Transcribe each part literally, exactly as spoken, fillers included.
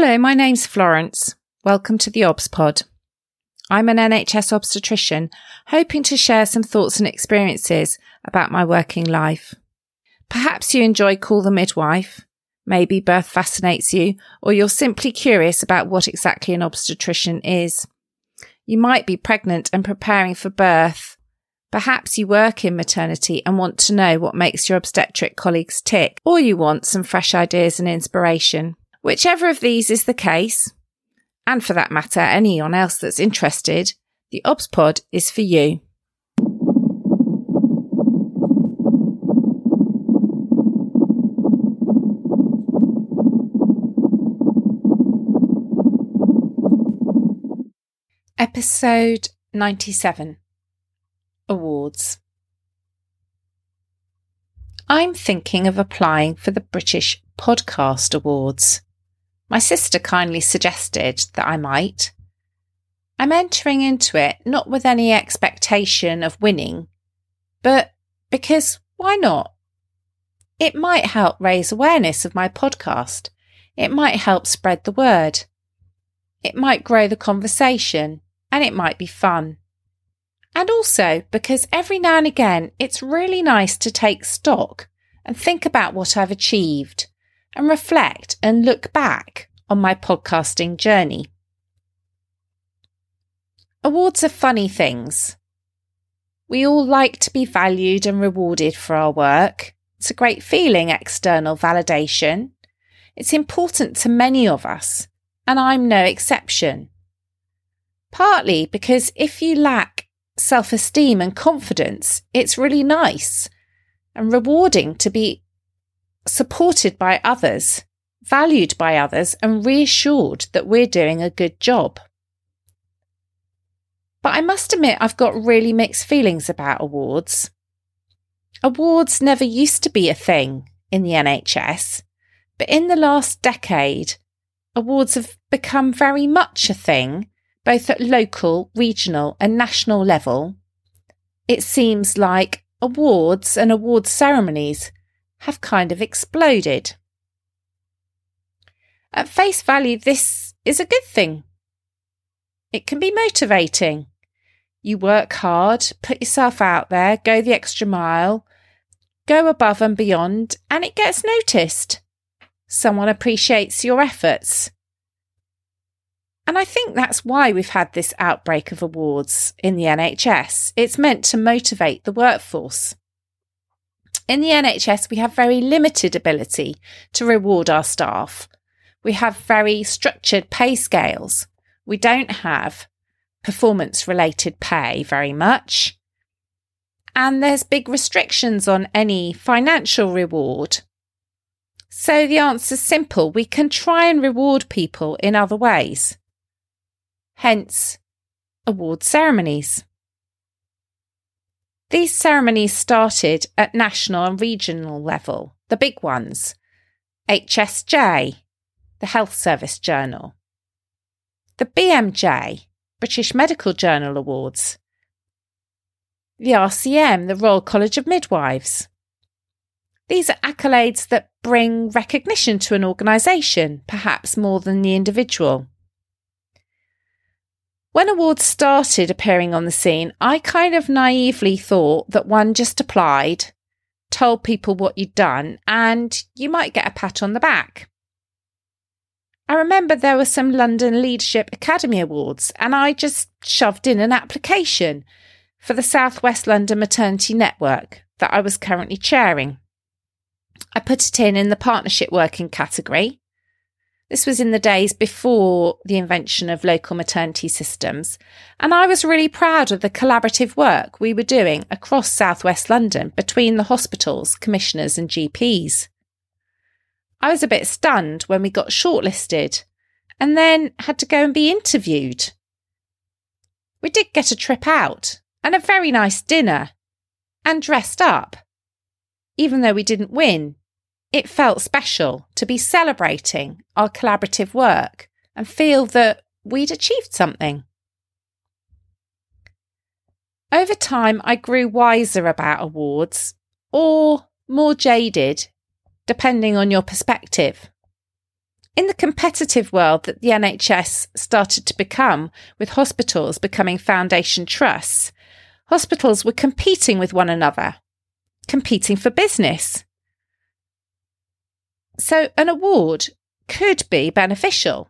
Hello, my name's Florence. Welcome to the Obs Pod. I'm an N H S obstetrician, hoping to share some thoughts and experiences about my working life. Perhaps you enjoy Call the Midwife, maybe birth fascinates you, or you're simply curious about what exactly an obstetrician is. You might be pregnant and preparing for birth. Perhaps you work in maternity and want to know what makes your obstetric colleagues tick, or you want some fresh ideas and inspiration. Whichever of these is the case, and for that matter, anyone else that's interested, the Obs Pod is for you. Episode ninety-seven. Awards. I'm thinking of applying for the British Podcast Awards. My sister kindly suggested that I might. I'm entering into it not with any expectation of winning, but because why not? It might help raise awareness of my podcast. It might help spread the word. It might grow the conversation, and it might be fun. And also because every now and again it's really nice to take stock and think about what I've achieved, and reflect and look back on my podcasting journey. Awards are funny things. We all like to be valued and rewarded for our work. It's a great feeling, external validation. It's important to many of us, and I'm no exception. Partly because if you lack self-esteem and confidence, it's really nice and rewarding to be supported by others, valued by others, and reassured that we're doing a good job. But I must admit I've got really mixed feelings about awards. Awards never used to be a thing in the N H S, but in the last decade, awards have become very much a thing, both at local, regional and national level. It seems like awards and award ceremonies have kind of exploded. At face value, this is a good thing. It can be motivating. You work hard, put yourself out there, go the extra mile, go above and beyond, and it gets noticed. Someone appreciates your efforts. And I think that's why we've had this outbreak of awards in the N H S. It's meant to motivate the workforce. In the N H S, we have very limited ability to reward our staff. We have very structured pay scales. We don't have performance-related pay very much. And there's big restrictions on any financial reward. So the answer's simple. We can try and reward people in other ways. Hence, award ceremonies. These ceremonies started at national and regional level, the big ones, H S J, the Health Service Journal, the B M J, British Medical Journal Awards, the R C M, the Royal College of Midwives. These are accolades that bring recognition to an organisation, perhaps more than the individual. When awards started appearing on the scene, I kind of naively thought that one just applied, told people what you'd done, and you might get a pat on the back. I remember there were some London Leadership Academy Awards, and I just shoved in an application for the South West London Maternity Network that I was currently chairing. I put it in in the partnership working category. This was in the days before the invention of local maternity systems, and I was really proud of the collaborative work we were doing across South West London between the hospitals, commissioners and G Ps. I was a bit stunned when we got shortlisted and then had to go and be interviewed. We did get a trip out and a very nice dinner and dressed up. Even though we didn't win, it felt special to be celebrating our collaborative work and feel that we'd achieved something. Over time, I grew wiser about awards, or more jaded, depending on your perspective. in the competitive world that the N H S started to become, with hospitals becoming foundation trusts, hospitals were competing with one another, competing for business. So an award could be beneficial.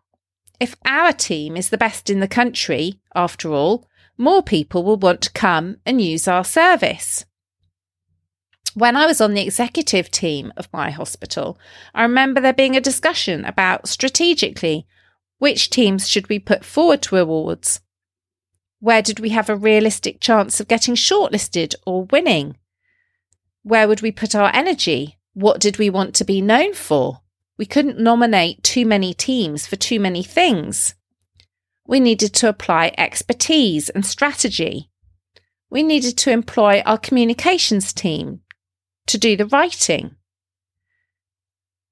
If our team is the best in the country, after all, more people will want to come and use our service. When I was on the executive team of my hospital, I remember there being a discussion about strategically, which teams should we put forward to awards? Where did we have a realistic chance of getting shortlisted or winning? Where would we put our energy? What did we want to be known for? We couldn't nominate too many teams for too many things. We needed to apply expertise and strategy. We needed to employ our communications team to do the writing.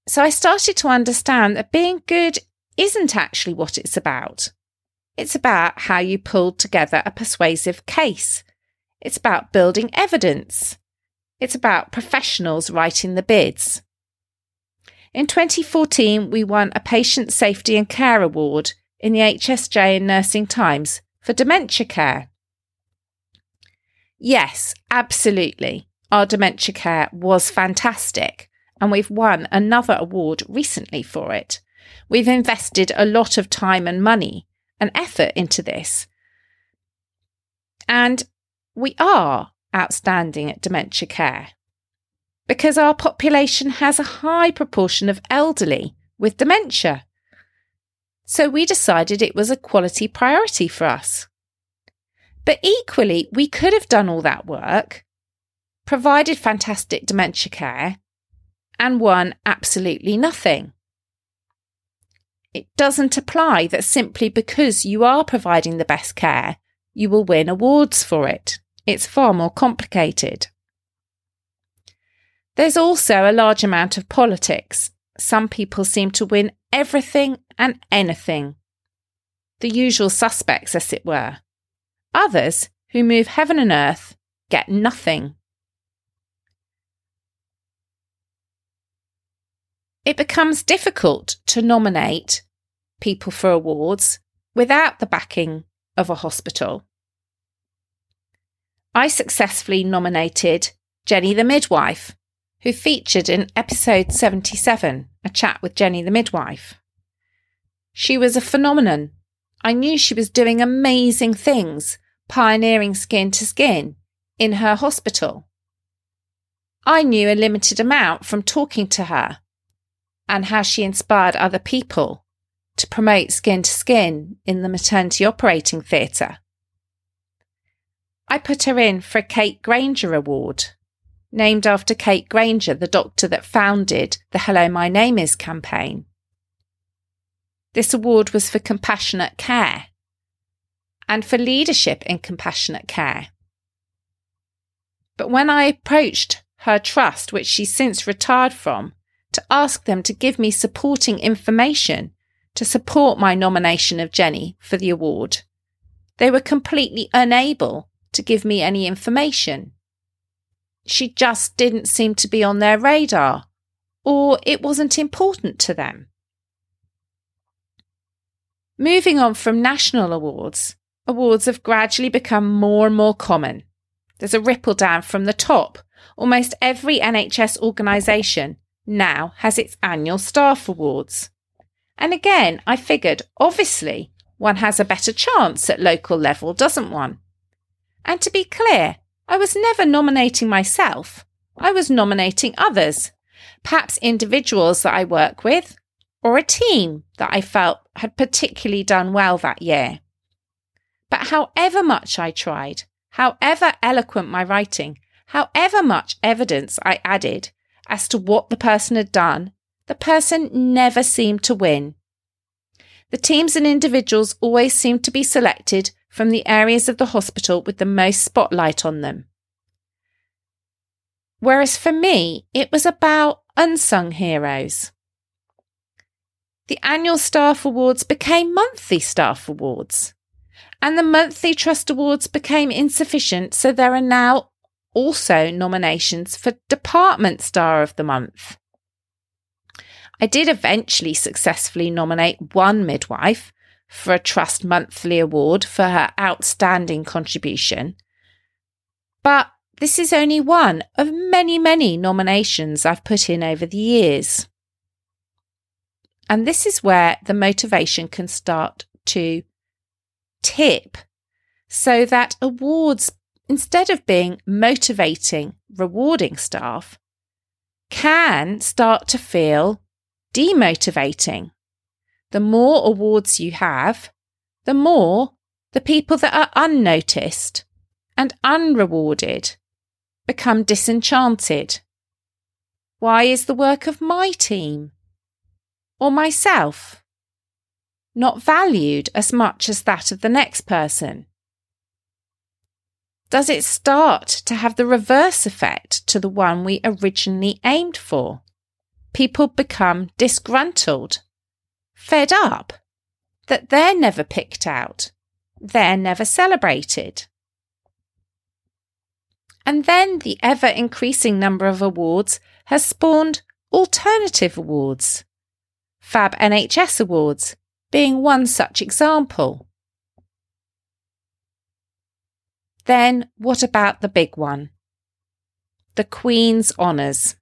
So I started to understand that being good isn't actually what it's about. It's about how you pull together a persuasive case. It's about building evidence. It's about professionals writing the bids. In twenty fourteen, we won a Patient Safety and Care Award in the H S J and Nursing Times for dementia care. Yes, absolutely. Our dementia care was fantastic, and we've won another award recently for it. We've invested a lot of time and money and effort into this. And we are outstanding at dementia care because our population has a high proportion of elderly with dementia. So we decided it was a quality priority for us. But equally, we could have done all that work, provided fantastic dementia care, and won absolutely nothing. It doesn't apply that simply because you are providing the best care, you will win awards for it. It's far more complicated. There's also a large amount of politics. Some people seem to win everything and anything. The usual suspects, as it were. Others, who move heaven and earth, get nothing. It becomes difficult to nominate people for awards without the backing of a hospital. I successfully nominated Jenny the Midwife, who featured in episode seventy-seven, A Chat with Jenny the Midwife. She was a phenomenon. I knew she was doing amazing things, pioneering skin to skin in her hospital. I knew a limited amount from talking to her and how she inspired other people to promote skin to skin in the maternity operating theatre. I put her in for a Kate Granger Award, named after Kate Granger, the doctor that founded the Hello My Name Is campaign. This award was for compassionate care and for leadership in compassionate care. But when I approached her trust, which she's since retired from, to ask them to give me supporting information to support my nomination of Jenny for the award, they were completely unable to give me any information. She just didn't seem to be on their radar, or it wasn't important to them. Moving on from national awards, awards have gradually become more and more common. There's a ripple down from the top. Almost every N H S organisation now has its annual staff awards. And again, I figured, obviously, one has a better chance at local level, doesn't one? And to be clear, I was never nominating myself. I was nominating others, perhaps individuals that I work with or a team that I felt had particularly done well that year. But however much I tried, however eloquent my writing, however much evidence I added as to what the person had done, the person never seemed to win. The teams and individuals always seemed to be selected from the areas of the hospital with the most spotlight on them. Whereas for me, it was about unsung heroes. The annual staff awards became monthly staff awards, and the monthly trust awards became insufficient, so there are now also nominations for department star of the month. I did eventually successfully nominate one midwife for a Trust Monthly Award for her outstanding contribution. But this is only one of many, many nominations I've put in over the years. And this is where the motivation can start to tip, so that awards, instead of being motivating, rewarding staff, can start to feel demotivating. The more awards you have, the more the people that are unnoticed and unrewarded become disenchanted. Why is the work of my team or myself not valued as much as that of the next person? Does it start to have the reverse effect to the one we originally aimed for? People become disgruntled, fed up, that they're never picked out, they're never celebrated. And then the ever-increasing number of awards has spawned alternative awards, Fab N H S Awards being one such example. Then what about the big one? The Queen's Honours.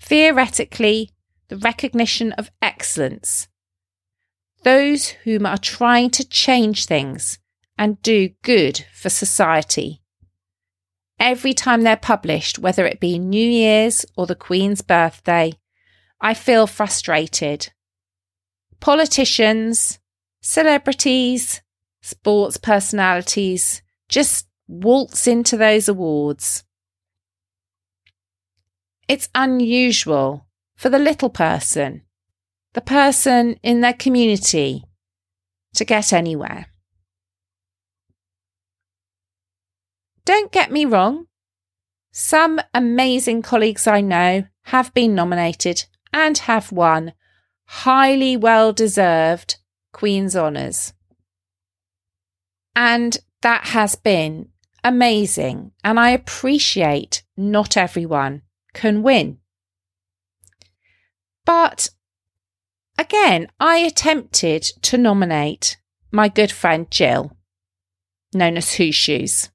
Theoretically, the recognition of excellence. Those whom are trying to change things and do good for society. Every time they're published, whether it be New Year's or the Queen's birthday, I feel frustrated. Politicians, celebrities, sports personalities just waltz into those awards. It's unusual for the little person, the person in their community, to get anywhere. Don't get me wrong, some amazing colleagues I know have been nominated and have won highly well-deserved Queen's Honours. And that has been amazing. And I appreciate not everyone can win. But again, I attempted to nominate my good friend Jill, known as Who's Shoes.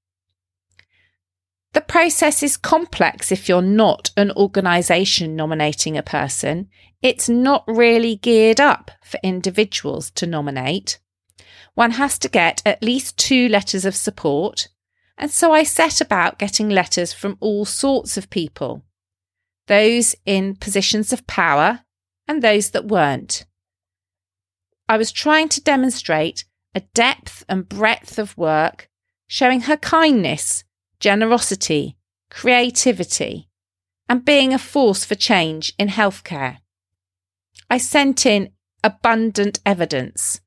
The process is complex if you're not an organisation nominating a person. It's not really geared up for individuals to nominate. One has to get at least two letters of support, and so I set about getting letters from all sorts of people, those in positions of power and those that weren't. I was trying to demonstrate a depth and breadth of work, showing her kindness, generosity, creativity, and being a force for change in healthcare. I sent in abundant evidence,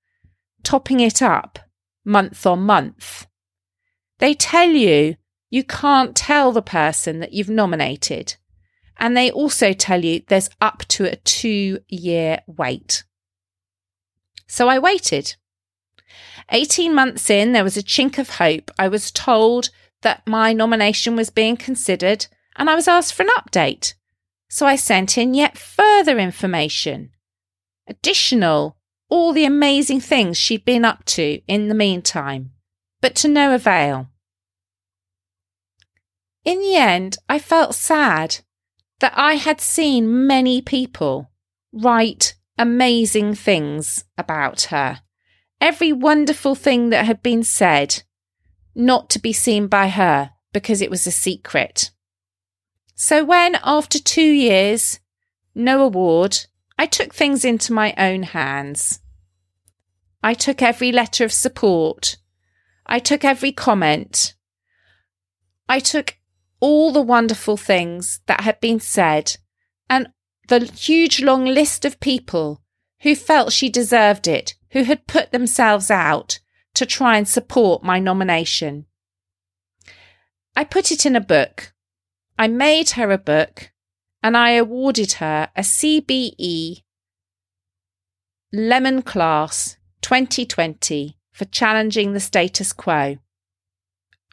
topping it up month on month. They tell you you can't tell the person that you've nominated, and they also tell you there's up to a two-year wait. So I waited. eighteen months in, there was a chink of hope. I was told that my nomination was being considered, and I was asked for an update. So I sent in yet further information, additional all the amazing things she'd been up to in the meantime, but to no avail. In the end, I felt sad that I had seen many people write amazing things about her. Every wonderful thing that had been said, not to be seen by her because it was a secret. So when, after two years, no award, I took things into my own hands. I took every letter of support. I took every comment. I took all the wonderful things that had been said and the huge long list of people who felt she deserved it, who had put themselves out to try and support my nomination. I put it in a book. I made her a book. And I awarded her a C B E Lemon Class twenty twenty for challenging the status quo.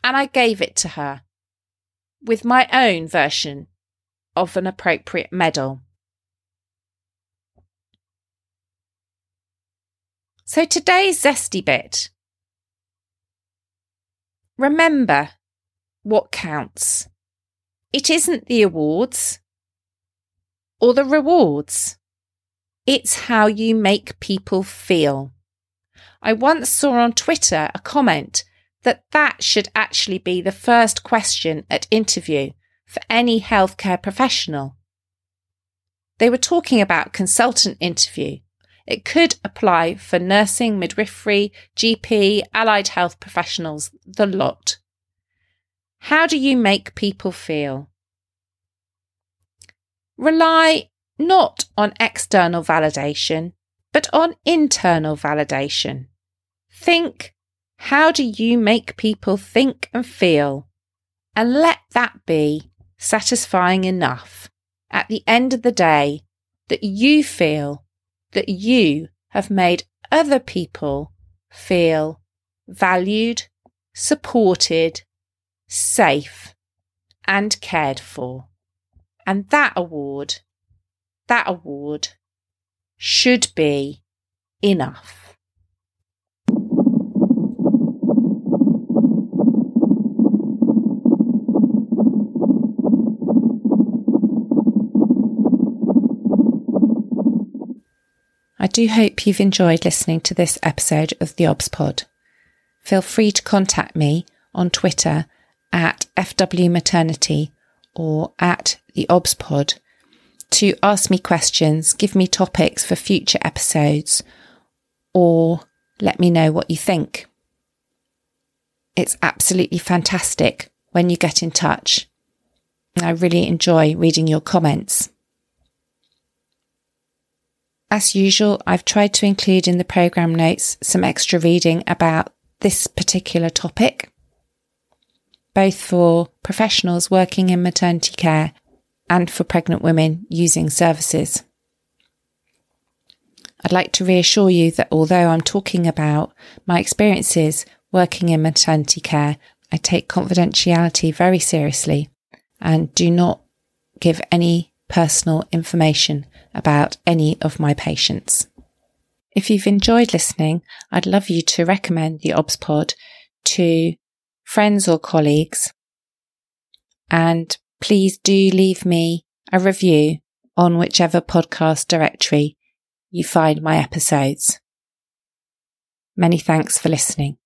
And I gave it to her with my own version of an appropriate medal. So today's zesty bit. Remember what counts. It isn't the awards or the rewards. It's how you make people feel. I once saw on Twitter a comment that that should actually be the first question at interview for any healthcare professional. They were talking about consultant interview. It could apply for nursing, midwifery, G P, allied health professionals, the lot. How do you make people feel? Rely not on external validation, but on internal validation. Think, how do you make people think and feel? And let that be satisfying enough at the end of the day that you feel that you have made other people feel valued, supported, safe, and cared for. And that award, that award should be enough. I do hope you've enjoyed listening to this episode of The Obs Pod. Feel free to contact me on Twitter at F W Maternity or at The Obs Pod to ask me questions, give me topics for future episodes, or let me know what you think. It's absolutely fantastic when you get in touch. I really enjoy reading your comments. As usual, I've tried to include in the programme notes some extra reading about this particular topic, both for professionals working in maternity care and for pregnant women using services. I'd like to reassure you that although I'm talking about my experiences working in maternity care, I take confidentiality very seriously and do not give any personal information about any of my patients. If you've enjoyed listening, I'd love you to recommend The Obs Pod to friends or colleagues. And please do leave me a review on whichever podcast directory you find my episodes. Many thanks for listening.